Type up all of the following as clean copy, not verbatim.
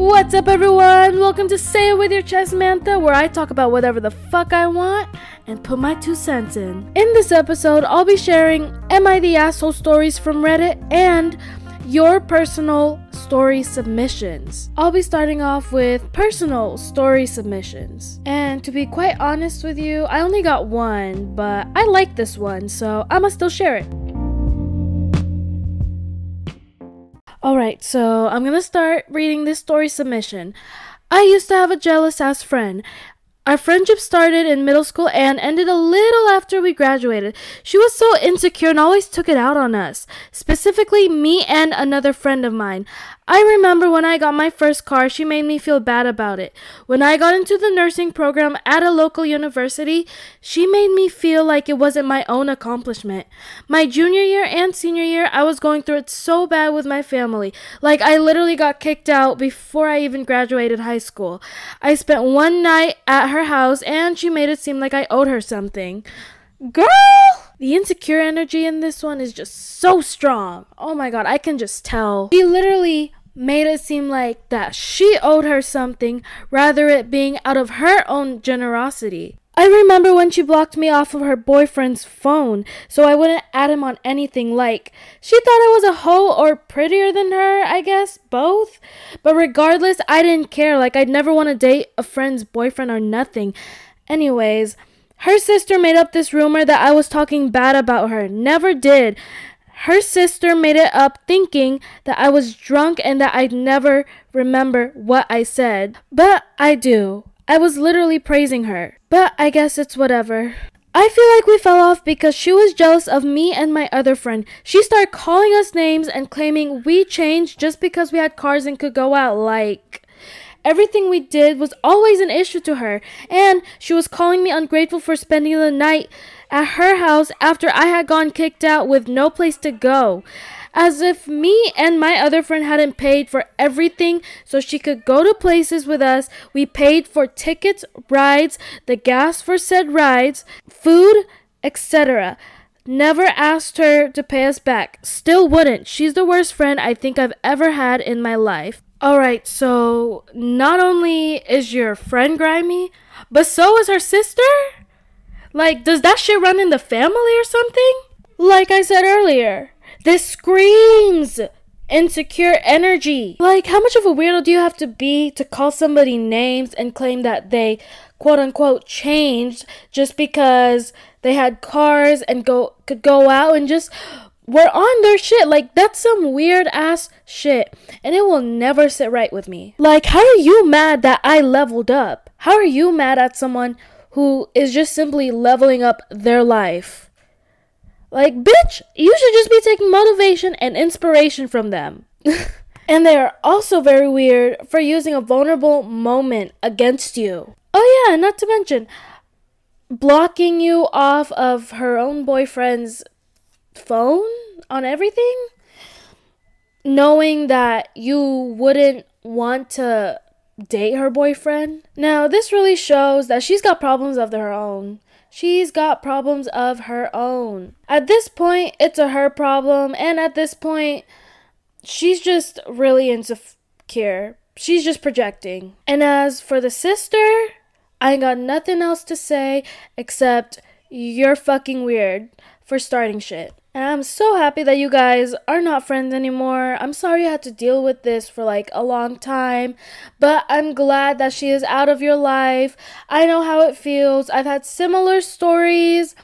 What's up, everyone? Welcome to Say It With Your Chest Mantha, where I talk about whatever the fuck I want and put my 2 cents in. In this episode, I'll be sharing Am I the Asshole stories from Reddit and your personal story submissions. I'll be starting off with personal story submissions. And to be quite honest with you, I only got one, but I like this one, so I'ma still share it. Alright, so I'm gonna start reading this story submission. I used to have a jealous ass friend. Our friendship started in middle school and ended a little after we graduated. She was so insecure and always took it out on us, specifically me and another friend of mine. I remember when I got my first car, she made me feel bad about it. When I got into the nursing program at a local university, she made me feel like it wasn't my own accomplishment. My junior year and senior year, I was going through it so bad with my family. Like, I literally got kicked out before I even graduated high school. I spent one night at her house and she made it seem like I owed her something. Girl! The insecure energy in this one is just so strong. Oh my god, I can just tell. She literally made it seem like that she owed her something, rather it being out of her own generosity. I remember when she blocked me off of her boyfriend's phone so I wouldn't add him on anything. Like, she thought I was a hoe or prettier than her, I guess, both. But regardless, I didn't care. Like, I'd never want to date a friend's boyfriend or nothing. Anyways, her sister made up this rumor that I was talking bad about her. Never did. Her sister made it up thinking that I was drunk and that I'd never remember what I said. But I do. I was literally praising her. But I guess it's whatever. I feel like we fell off because she was jealous of me and my other friend. She started calling us names and claiming we changed just because we had cars and could go out. Like, everything we did was always an issue to her. And she was calling me ungrateful for spending the night at her house after I had gone kicked out with no place to go, as if me and my other friend hadn't paid for everything so she could go to places with us. We paid for tickets, rides, the gas for said rides, food, etc. Never asked her to pay us back. Still wouldn't. She's the worst friend I think I've ever had in my life. Alright, so not only is your friend grimy, but so is her sister? Like, does that shit run in the family or something? Like I said earlier, this screams insecure energy. Like, how much of a weirdo do you have to be to call somebody names and claim that they quote-unquote changed just because they had cars and could go out and just were on their shit? Like, that's some weird-ass shit, and it will never sit right with me. Like, how are you mad that I leveled up? How are you mad at someone who is just simply leveling up their life? Like, bitch, you should just be taking motivation and inspiration from them. And they are also very weird for using a vulnerable moment against you. Oh yeah, not to mention blocking you off of her own boyfriend's phone on everything, knowing that you wouldn't want to date her boyfriend. Now, this really shows that she's got problems of her own. At this point, it's a her problem, and at this point, she's just really insecure. She's just projecting. And as for the sister, I ain't got nothing else to say except you're fucking weird for starting shit. And I'm so happy that you guys are not friends anymore. I'm sorry you had to deal with this for like a long time, but I'm glad that she is out of your life. I know how it feels. I've had similar stories.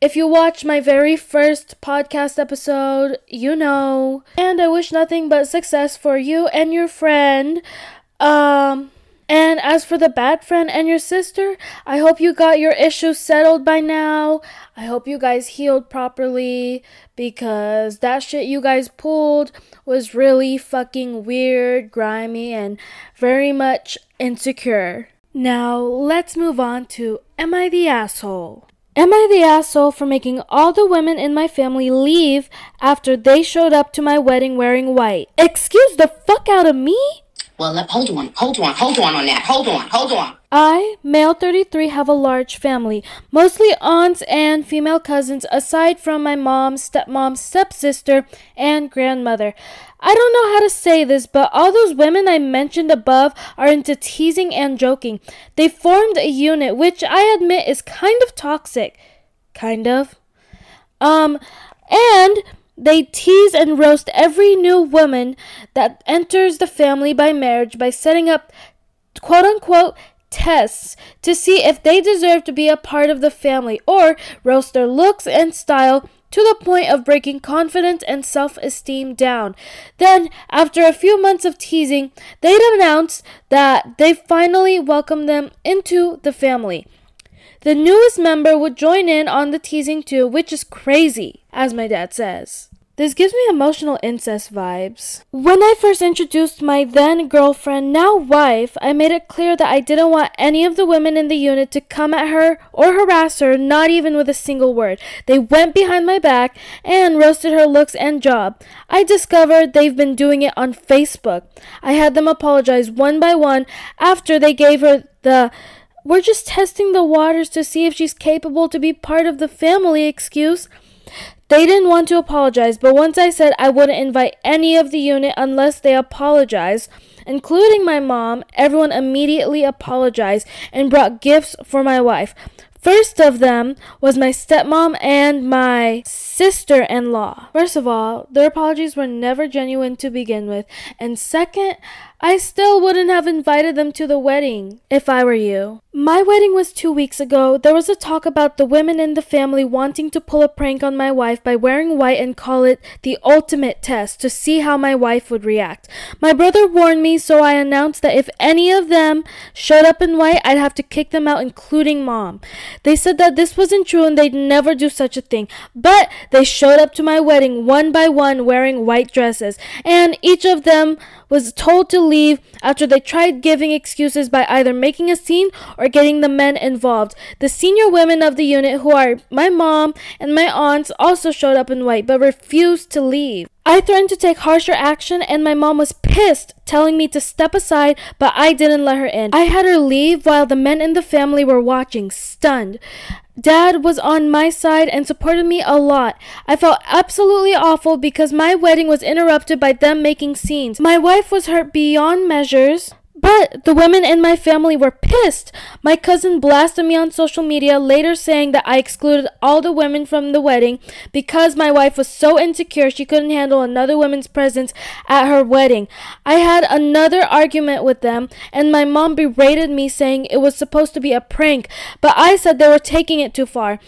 If you watched my very first podcast episode, you know. And I wish nothing but success for you and your friend. And as for the bad friend and your sister, I hope you got your issues settled by now. I hope you guys healed properly, because that shit you guys pulled was really fucking weird, grimy, and very much insecure. Now, let's move on to Am I the Asshole? Am I the asshole for making all the women in my family leave after they showed up to my wedding wearing white? Excuse the fuck out of me? Well, hold on. I, male 33, have a large family, mostly aunts and female cousins, aside from my mom, stepmom, stepsister, and grandmother. I don't know how to say this, but all those women I mentioned above are into teasing and joking. They formed a unit, which I admit is kind of toxic. Kind of. And they tease and roast every new woman that enters the family by marriage by setting up quote-unquote tests to see if they deserve to be a part of the family, or roast their looks and style to the point of breaking confidence and self-esteem down. Then, after a few months of teasing, they'd announce that they finally welcome them into the family. The newest member would join in on the teasing too, which is crazy, as my dad says. This gives me emotional incest vibes. When I first introduced my then girlfriend, now wife, I made it clear that I didn't want any of the women in the unit to come at her or harass her, not even with a single word. They went behind my back and roasted her looks and job. I discovered they've been doing it on Facebook. I had them apologize one by one after they gave her the "we're just testing the waters to see if she's capable to be part of the family" excuse. They didn't want to apologize, but once I said I wouldn't invite any of the unit unless they apologized, including my mom, everyone immediately apologized and brought gifts for my wife. First of them was my stepmom and my sister-in-law. First of all, their apologies were never genuine to begin with, and second, I still wouldn't have invited them to the wedding if I were you. My wedding was 2 weeks ago. There was a talk about the women in the family wanting to pull a prank on my wife by wearing white and call it the ultimate test to see how my wife would react. My brother warned me, so I announced that if any of them showed up in white, I'd have to kick them out, including mom. They said that this wasn't true and they'd never do such a thing, but they showed up to my wedding one by one wearing white dresses, and each of them was told to leave after they tried giving excuses by either making a scene or getting the men involved. The senior women of the unit, who are my mom and my aunts, also showed up in white but refused to leave. I threatened to take harsher action, and my mom was pissed, telling me to step aside, but I didn't let her in. I had her leave while the men in the family were watching, stunned. Dad was on my side and supported me a lot. I felt absolutely awful because my wedding was interrupted by them making scenes. My wife was hurt beyond measures, but the women in my family were pissed. My cousin blasted me on social media later, saying that I excluded all the women from the wedding because my wife was so insecure she couldn't handle another woman's presence at her wedding. I had another argument with them, and my mom berated me, saying it was supposed to be a prank, but I said they were taking it too far.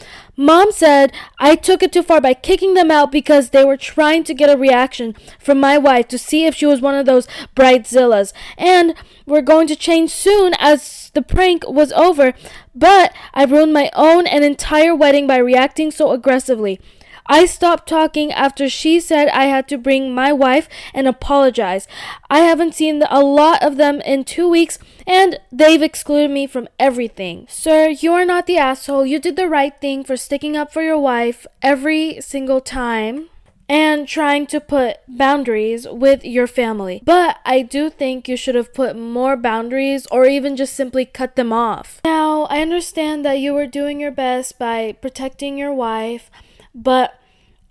Mom said I took it too far by kicking them out because they were trying to get a reaction from my wife to see if she was one of those bridezillas, and were going to change soon as the prank was over, but I ruined my own and entire wedding by reacting so aggressively. I stopped talking after she said I had to bring my wife and apologize. I haven't seen a lot of them in 2 weeks, and they've excluded me from everything. Sir, you are not the asshole. You did the right thing for sticking up for your wife every single time and trying to put boundaries with your family. But I do think you should have put more boundaries, or even just simply cut them off. Now, I understand that you were doing your best by protecting your wife, but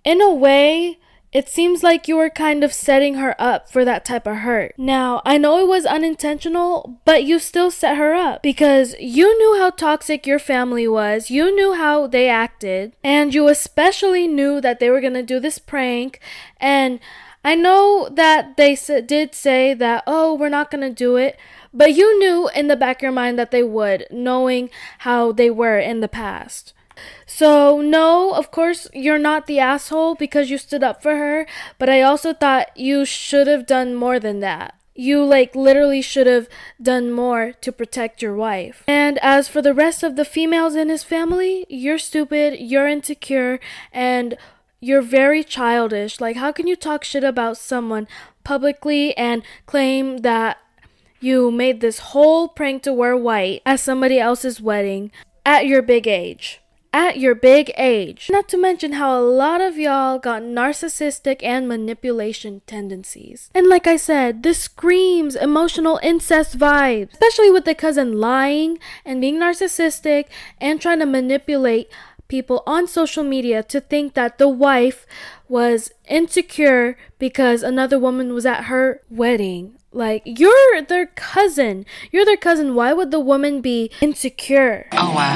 in a way, it seems like you were kind of setting her up for that type of hurt. Now, I know it was unintentional, but you still set her up because you knew how toxic your family was. You knew how they acted, and you especially knew that they were going to do this prank. And I know that they did say that, oh, we're not going to do it, but you knew in the back of your mind that they would, knowing how they were in the past. So no, of course, you're not the asshole because you stood up for her, but I also thought you should have done more than that. You literally should have done more to protect your wife. And as for the rest of the females in his family, you're stupid, you're insecure, and you're very childish. How can you talk shit about someone publicly and claim that you made this whole prank to wear white at somebody else's wedding at your big age? at your big age. Not to mention how a lot of y'all got narcissistic and manipulation tendencies. And like I said, this screams emotional incest vibes, especially with the cousin lying and being narcissistic and trying to manipulate people on social media to think that the wife was insecure because another woman was at her wedding. Like, you're their cousin. You're their cousin. Why would the woman be insecure? Oh, wow.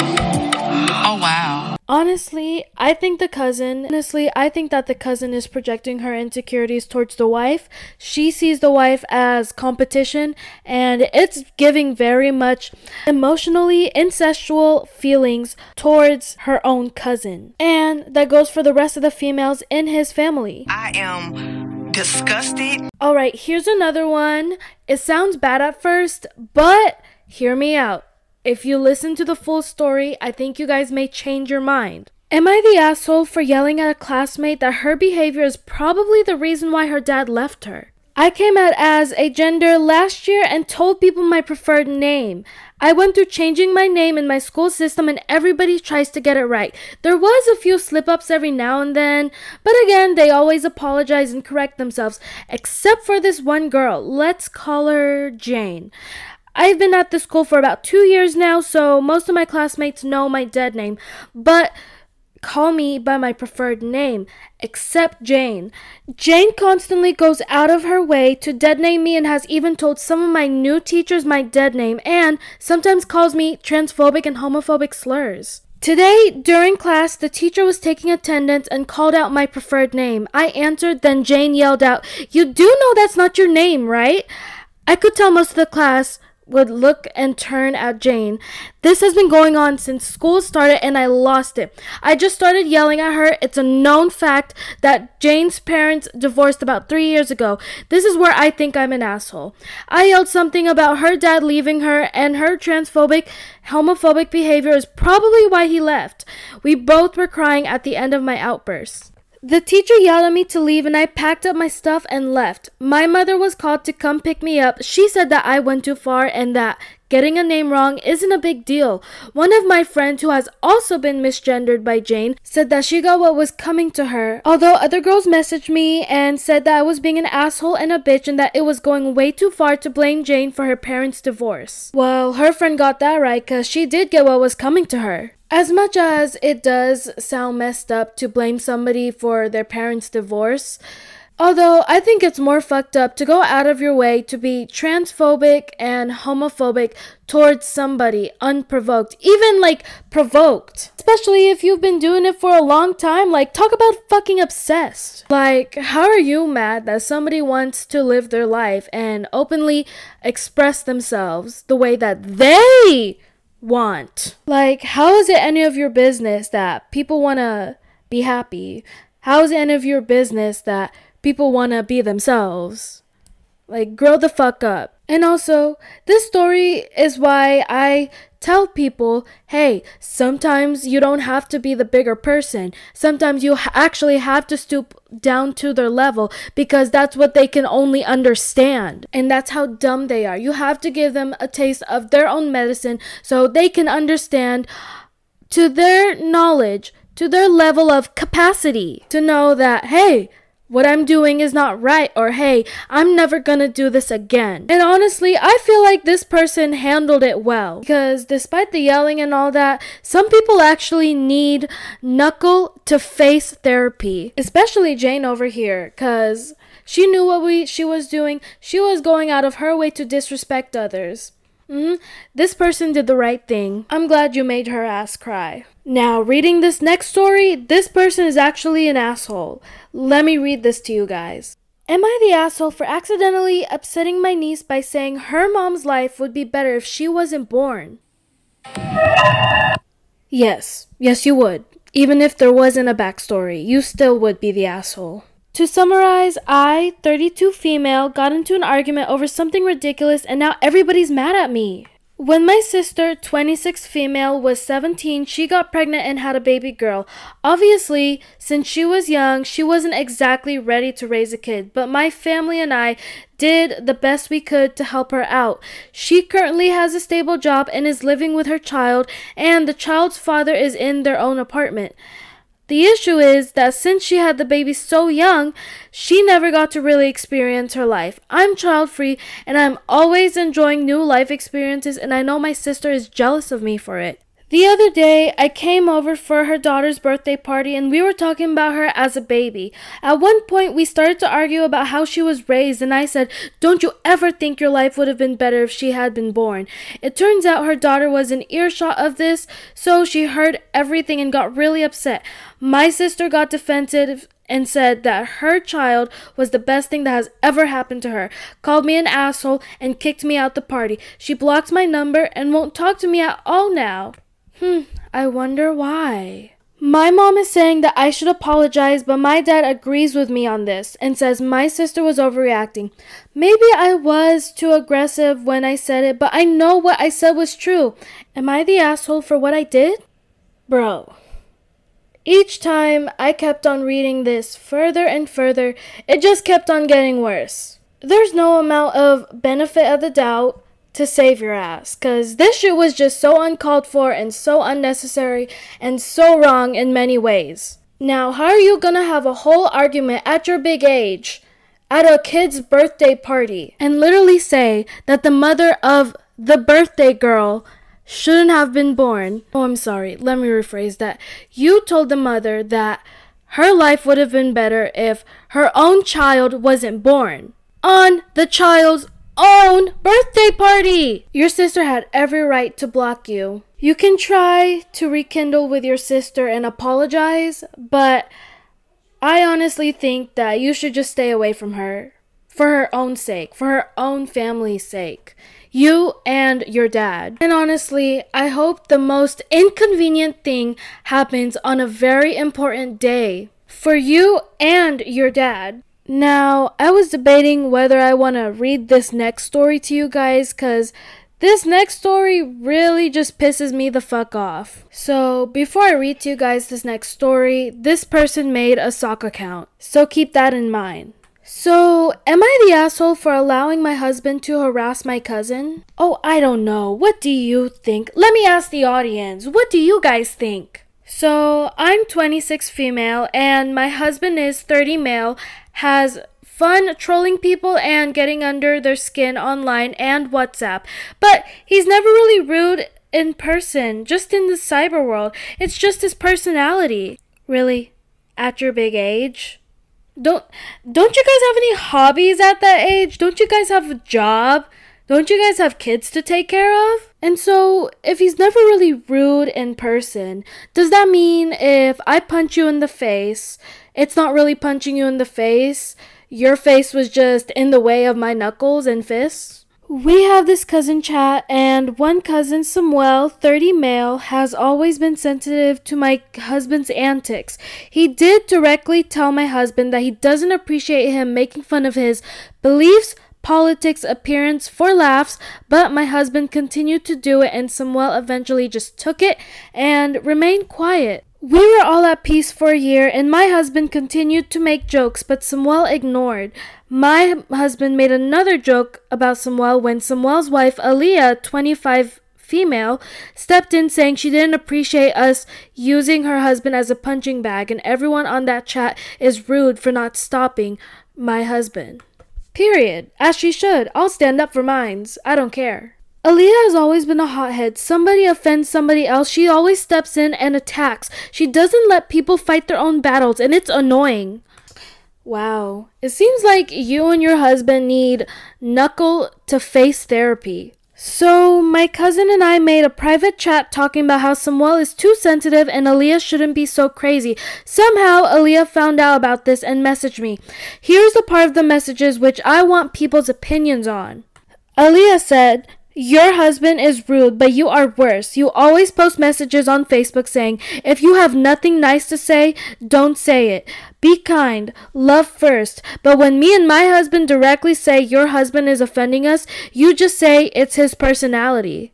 Oh, wow. Honestly, I think that the cousin is projecting her insecurities towards the wife. She sees the wife as competition, and it's giving very much emotionally incestual feelings towards her own cousin. And that goes for the rest of the females in his family. I am disgusted. All right, here's another one. It sounds bad at first, but hear me out. If you listen to the full story, I think you guys may change your mind. Am I the asshole for yelling at a classmate that her behavior is probably the reason why her dad left her? I came out as a gender last year and told people my preferred name. I went through changing my name in my school system and everybody tries to get it right. There was a few slip-ups every now and then, but again, they always apologize and correct themselves, except for this one girl. Let's call her Jane. I've been at this school for about 2 years now, so most of my classmates know my dead name, but call me by my preferred name, except Jane. Jane constantly goes out of her way to dead name me and has even told some of my new teachers my dead name and sometimes calls me transphobic and homophobic slurs. Today, during class, the teacher was taking attendance and called out my preferred name. I answered, then Jane yelled out, "You do know that's not your name, right?" I could tell most of the class would look and turn at Jane. This has been going on since school started and I lost it. I just started yelling at her. It's a known fact that Jane's parents divorced about 3 years ago. This is where I think I'm an asshole. I yelled something about her dad leaving her and her transphobic, homophobic behavior is probably why he left. We both were crying at the end of my outburst. The teacher yelled at me to leave and I packed up my stuff and left. My mother was called to come pick me up. She said that I went too far and that getting a name wrong isn't a big deal. One of my friends who has also been misgendered by Jane said that she got what was coming to her. Although other girls messaged me and said that I was being an asshole and a bitch and that it was going way too far to blame Jane for her parents' divorce. Well, her friend got that right because she did get what was coming to her. As much as it does sound messed up to blame somebody for their parents' divorce, although I think it's more fucked up to go out of your way to be transphobic and homophobic towards somebody unprovoked, even like provoked. Especially if you've been doing it for a long time, like talk about fucking obsessed. Like, how are you mad that somebody wants to live their life and openly express themselves the way that they want? Like, how is it any of your business that people want to be happy? How is it any of your business that people want to be themselves? Like, grow the fuck up. And also, this story is why I tell people, hey, sometimes you don't have to be the bigger person. Sometimes you actually have to stoop down to their level because that's what they can only understand. And that's how dumb they are. You have to give them a taste of their own medicine so they can understand to their knowledge, to their level of capacity, to know that, hey, what I'm doing is not right, or hey, I'm never gonna do this again. And honestly, I feel like this person handled it well because despite the yelling and all that, some people actually need knuckle to face therapy, especially Jane over here, because she knew what she was doing. She was going out of her way to disrespect others. This person did the right thing. I'm glad you made her ass cry. Now, reading this next story, this person is actually an asshole. Let me read this to you guys. Am I the asshole for accidentally upsetting my niece by saying her mom's life would be better if she wasn't born? Yes, you would. Even if there wasn't a backstory, you still would be the asshole. To summarize, I, 32 female, got into an argument over something ridiculous and now everybody's mad at me. When my sister, 26 female, was 17, she got pregnant and had a baby girl. Obviously, since she was young, she wasn't exactly ready to raise a kid, but my family and I did the best we could to help her out. She currently has a stable job and is living with her child, and the child's father is in their own apartment. The issue is that since she had the baby so young, she never got to really experience her life. I'm child-free and I'm always enjoying new life experiences, and I know my sister is jealous of me for it. The other day, I came over for her daughter's birthday party and we were talking about her as a baby. At one point, we started to argue about how she was raised, and I said, "Don't you ever think your life would have been better if she had been born?" It turns out her daughter was in earshot of this, so she heard everything and got really upset. My sister got defensive and said that her child was the best thing that has ever happened to her, called me an asshole, and kicked me out the party. She blocked my number and won't talk to me at all now. I wonder why. My mom is saying that I should apologize, but my dad agrees with me on this and says my sister was overreacting. Maybe I was too aggressive when I said it, but I know what I said was true. Am I the asshole for what I did? Bro. Each time I kept on reading this further and further, it just kept on getting worse. There's no amount of benefit of the doubt to save your ass, because this shit was just so uncalled for and so unnecessary and so wrong in many ways. Now, how are you gonna have a whole argument at your big age, at a kid's birthday party, and literally say that the mother of the birthday girl shouldn't have been born? Oh, I'm sorry. Let me rephrase that. You told the mother that her life would have been better if her own child wasn't born on the child's own birthday party. Your sister had every right to block you. You can try to rekindle with your sister and apologize, but I honestly think that you should just stay away from her for her own sake, for her own family's sake. You and your dad. And honestly, I hope the most inconvenient thing happens on a very important day for you and your dad. Now, I was debating whether I want to read this next story to you guys, because this next story really just pisses me the fuck off. So, before I read to you guys this next story, this person made a sock account, so keep that in mind. So, am I the asshole for allowing my husband to harass my cousin? Oh, I don't know. What do you think? Let me ask the audience. What do you guys think? So, I'm 26 female and my husband is 30 male, has fun trolling people and getting under their skin online and WhatsApp. But he's never really rude in person, just in the cyber world. It's just his personality. Really? At your big age? Don't you guys have any hobbies at that age? Don't you guys have a job? Don't you guys have kids to take care of? And so, if he's never really rude in person, does that mean if I punch you in the face, it's not really punching you in the face? Your face was just in the way of my knuckles and fists? We have this cousin chat, and one cousin, Samuel, 30 male, has always been sensitive to my husband's antics. He did directly tell my husband that he doesn't appreciate him making fun of his beliefs, politics, appearance for laughs, but my husband continued to do it, and Samuel eventually just took it and remained quiet. We were all at peace for a year, and my husband continued to make jokes, but Samuel ignored. My husband made another joke about Samuel when Samuel's wife, Aliyah, 25 female, stepped in saying she didn't appreciate us using her husband as a punching bag, and everyone on that chat is rude for not stopping my husband. Period. As she should. I'll stand up for mines. I don't care. Aliyah has always been a hothead. Somebody offends somebody else, she always steps in and attacks. She doesn't let people fight their own battles, and it's annoying. Wow. It seems like you and your husband need knuckle-to-face therapy. So, my cousin and I made a private chat talking about how Samuel is too sensitive and Aliyah shouldn't be so crazy. Somehow, Aliyah found out about this and messaged me. Here's the part of the messages which I want people's opinions on. Aliyah said, "Your husband is rude, but you are worse. You always post messages on Facebook saying, if you have nothing nice to say, don't say it. Be kind. Love first. But when me and my husband directly say your husband is offending us, you just say it's his personality."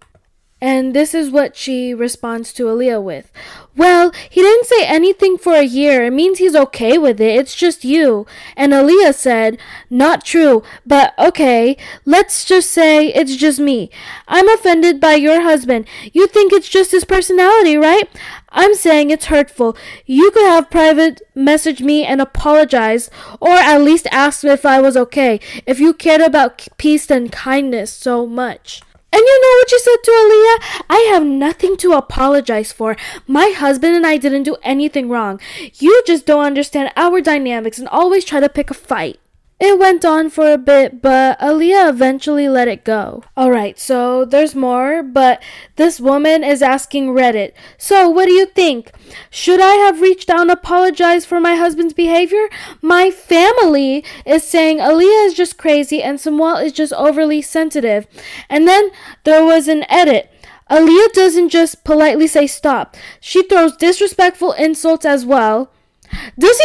And this is what she responds to Aaliyah with. Well, he didn't say anything for a year. It means he's okay with it. It's just you. And Aaliyah said, not true, but okay. Let's just say it's just me. I'm offended by your husband. You think it's just his personality, right? I'm saying it's hurtful. You could have private message me and apologize, or at least ask me if I was okay, if you cared about peace and kindness so much. And you know what she said to Aaliyah? I have nothing to apologize for. My husband and I didn't do anything wrong. You just don't understand our dynamics and always try to pick a fight. It went on for a bit, but Aaliyah eventually let it go. Alright, so there's more, but this woman is asking Reddit, so what do you think? Should I have reached out and apologized for my husband's behavior? My family is saying Aaliyah is just crazy and Samwell is just overly sensitive. And then there was an edit. Aaliyah doesn't just politely say stop. She throws disrespectful insults as well. Does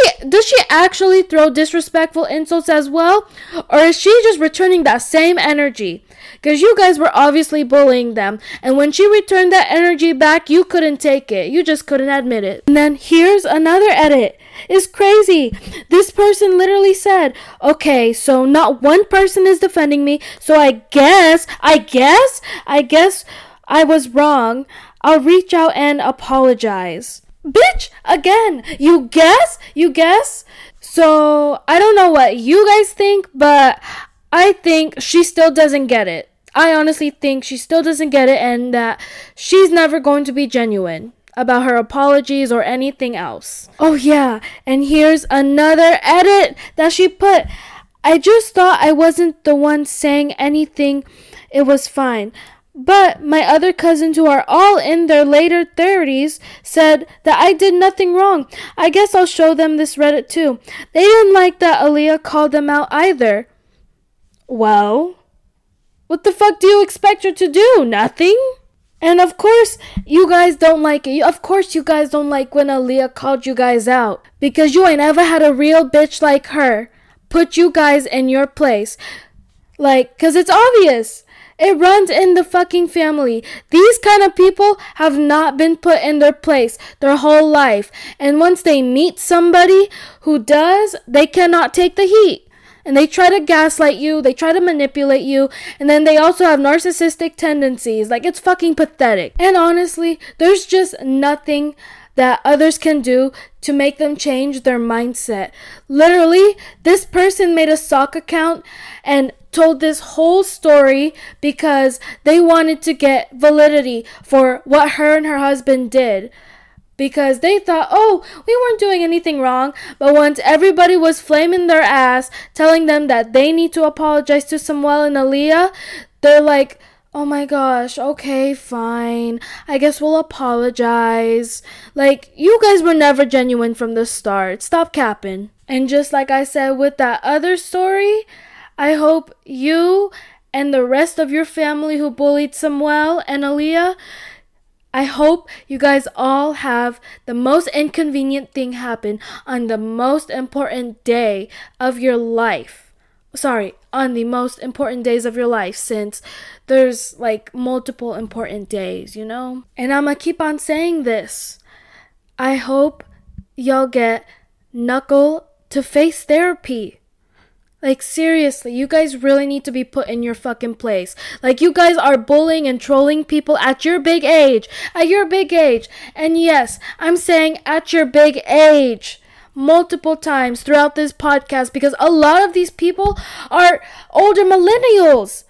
she actually throw disrespectful insults as well? Or is she just returning that same energy? Because you guys were obviously bullying them. And when she returned that energy back, you couldn't take it. You just couldn't admit it. And then here's another edit. It's crazy. This person literally said, okay, so not one person is defending me. So I guess I was wrong. I'll reach out and apologize. Bitch, again, you guess. So I don't know what you guys think, but I think she still doesn't get it. I honestly think she still doesn't get it, and that she's never going to be genuine about her apologies or anything else. Oh yeah, and here's another edit that she put. I just thought I wasn't the one saying anything. It was fine. But my other cousins who are all in their later 30s said that I did nothing wrong. I guess I'll show them this Reddit too. They didn't like that Aaliyah called them out either. Well, what the fuck do you expect her to do? Nothing? And of course, you guys don't like it. Of course, you guys don't like when Aaliyah called you guys out. Because you ain't ever had a real bitch like her put you guys in your place. Like, because it's obvious. It runs in the fucking family. These kind of people have not been put in their place their whole life. And once they meet somebody who does, they cannot take the heat. And they try to gaslight you. They try to manipulate you. And then they also have narcissistic tendencies. Like, it's fucking pathetic. And honestly, there's just nothing that others can do to make them change their mindset. Literally, this person made a sock account and told this whole story because they wanted to get validity for what her and her husband did. Because they thought, oh, we weren't doing anything wrong. But once everybody was flaming their ass, telling them that they need to apologize to Samwell and Aaliyah, they're like, oh my gosh, okay, fine. I guess we'll apologize. Like, you guys were never genuine from the start. Stop capping. And just like I said with that other story, I hope you and the rest of your family who bullied Samwell and Aaliyah, I hope you guys all have the most inconvenient thing happen on the most important day of your life. Sorry, on the most important days of your life, since there's like multiple important days, you know? And I'm gonna keep on saying this. I hope y'all get knuckle to face therapy. Like, seriously, you guys really need to be put in your fucking place. Like, you guys are bullying and trolling people at your big age. At your big age. And yes, I'm saying at your big age. Multiple times throughout this podcast, because a lot of these people are older millennials.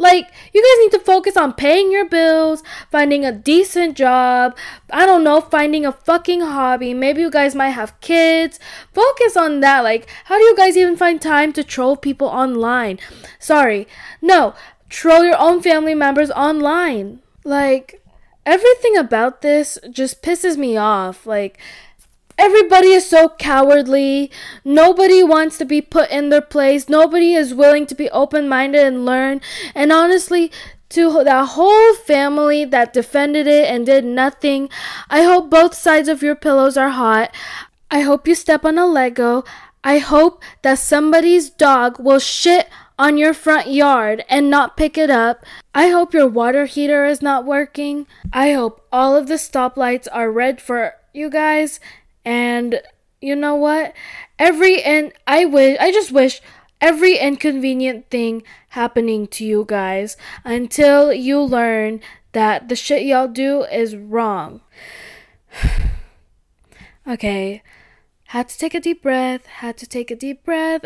Like, you guys need to focus on paying your bills, finding a decent job, I don't know, finding a fucking hobby. Maybe you guys might have kids. Focus on that. Like, how do you guys even find time to troll people online? Sorry, no, troll your own family members online. Like, everything about this just pisses me off. Like, everybody is so cowardly. Nobody wants to be put in their place. Nobody is willing to be open-minded and learn. And honestly, to that whole family that defended it and did nothing, I hope both sides of your pillows are hot. I hope you step on a Lego. I hope that somebody's dog will shit on your front yard and not pick it up. I hope your water heater is not working. I hope all of the stoplights are red for you guys. And you know what? I just wish every inconvenient thing happening to you guys until you learn that the shit y'all do is wrong. Okay, had to take a deep breath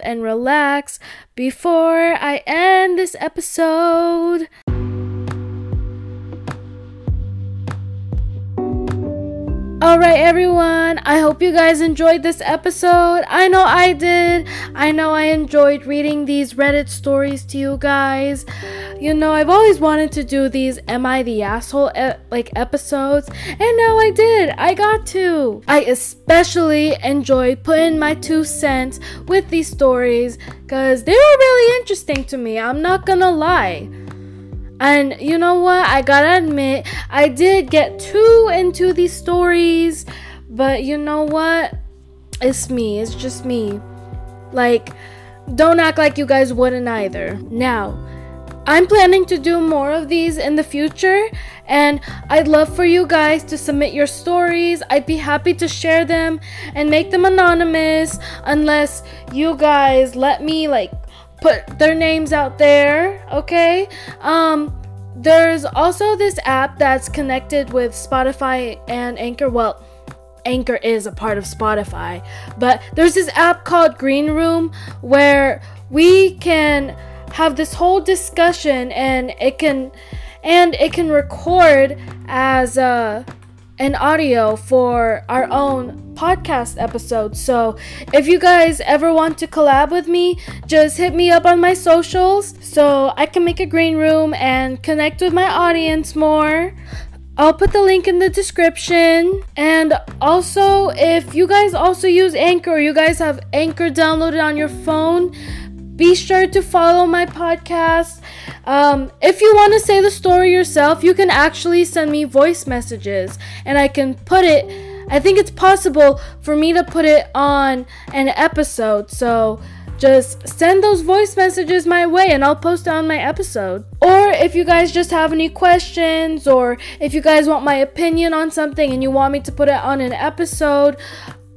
and relax before I end this episode. Alright everyone, I hope you guys enjoyed this episode. I know I did. I know I enjoyed reading these Reddit stories to you guys. You know, I've always wanted to do these Am I the Asshole episodes, and now I did. I got to. I especially enjoyed putting my 2 cents with these stories because they were really interesting to me. I'm not gonna lie. And you know what? I gotta admit, I did get too into these stories, but you know what? It's me. It's just me. Like, don't act like you guys wouldn't either. Now, I'm planning to do more of these in the future, and I'd love for you guys to submit your stories. I'd be happy to share them and make them anonymous unless you guys let me, like, put their names out there, okay? There's also this app that's connected with Spotify and Anchor. Well, Anchor is a part of Spotify, but there's this app called Green Room where we can have this whole discussion, and it can record as an audio for our own podcast episode. So if you guys ever want to collab with me, just hit me up on my socials so I can make a green room and connect with my audience more. I'll put the link in the description. And also, if you guys also use Anchor, or you guys have Anchor downloaded on your phone, be sure to follow my podcast. If you want to say the story yourself, you can actually send me voice messages, and I can put it, I think it's possible for me to put it on an episode. So just send those voice messages my way and I'll post it on my episode. Or if you guys just have any questions, or if you guys want my opinion on something and you want me to put it on an episode,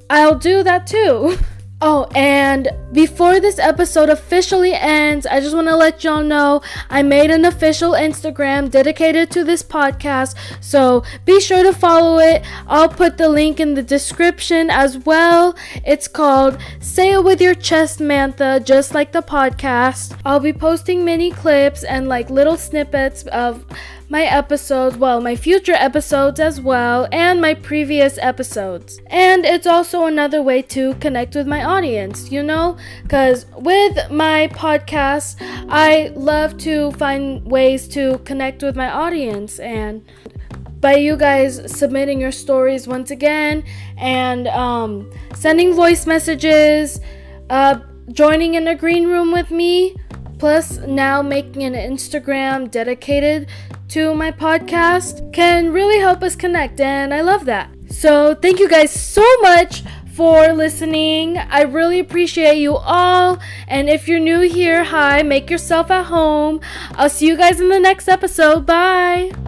I'll do that too. Oh, and before this episode officially ends, I just want to let y'all know I made an official Instagram dedicated to this podcast, so be sure to follow it. I'll put the link in the description as well. It's called Say It With Your Chest Mantha, just like the podcast. I'll be posting mini clips and like little snippets of my episodes, well, my future episodes as well, and my previous episodes. And it's also another way to connect with my audience, you know, because with my podcast, I love to find ways to connect with my audience, and by you guys submitting your stories once again, and sending voice messages, joining in a green room with me, plus now making an Instagram dedicated to my podcast, can really help us connect, and I love that. So thank you guys so much for listening. I really appreciate you all, and if you're new here, hi, make yourself at home. I'll see you guys in the next episode. Bye.